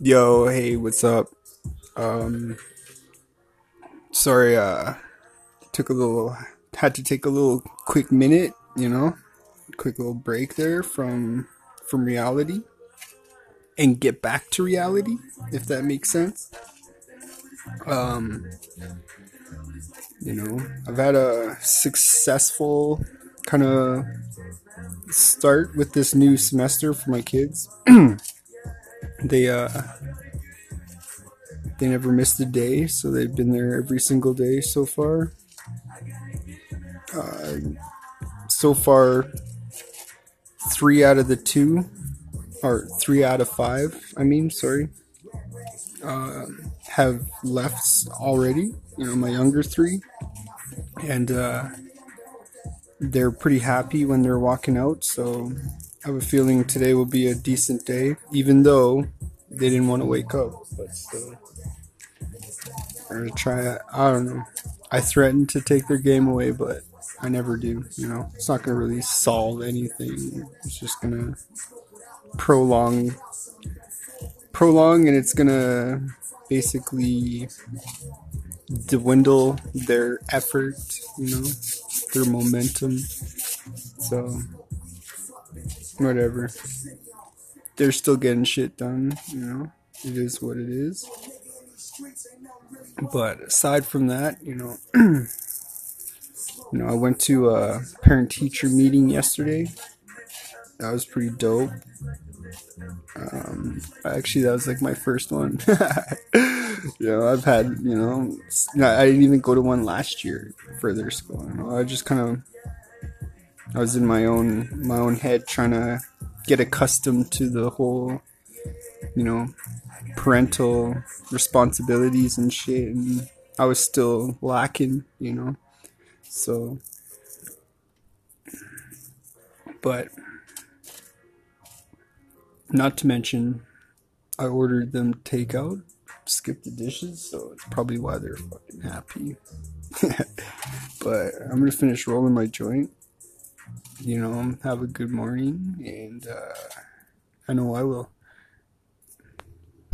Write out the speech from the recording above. Yo, hey, what's up? Sorry, had to take a little quick minute, quick little break there from reality and get back to reality, if that makes sense. I've had a successful kind of start with this new semester for my kids. They never missed a day, so they've been there every single day so far. So far, 3 out of 5, have left already, my younger 3, and they're pretty happy when they're walking out, so I have a feeling today will be a decent day, even though they didn't want to wake up, but still, I'm going to try it. I don't know, I threatened to take their game away, but I never do, it's not going to really solve anything, it's just going to prolong, and it's going to basically dwindle their effort, their momentum. So whatever, they're still getting shit done, it is what it is. But aside from that, I went to a parent-teacher meeting yesterday. That was pretty dope. Actually, that was like my first one. I've had, I didn't even go to one last year for their school. I was in my own head trying to get accustomed to the whole, parental responsibilities and shit, and I was still lacking, so, but not to mention, I ordered them takeout, skipped the dishes, so it's probably why they're fucking happy. But I'm gonna finish rolling my joint, have a good morning, and I know I will.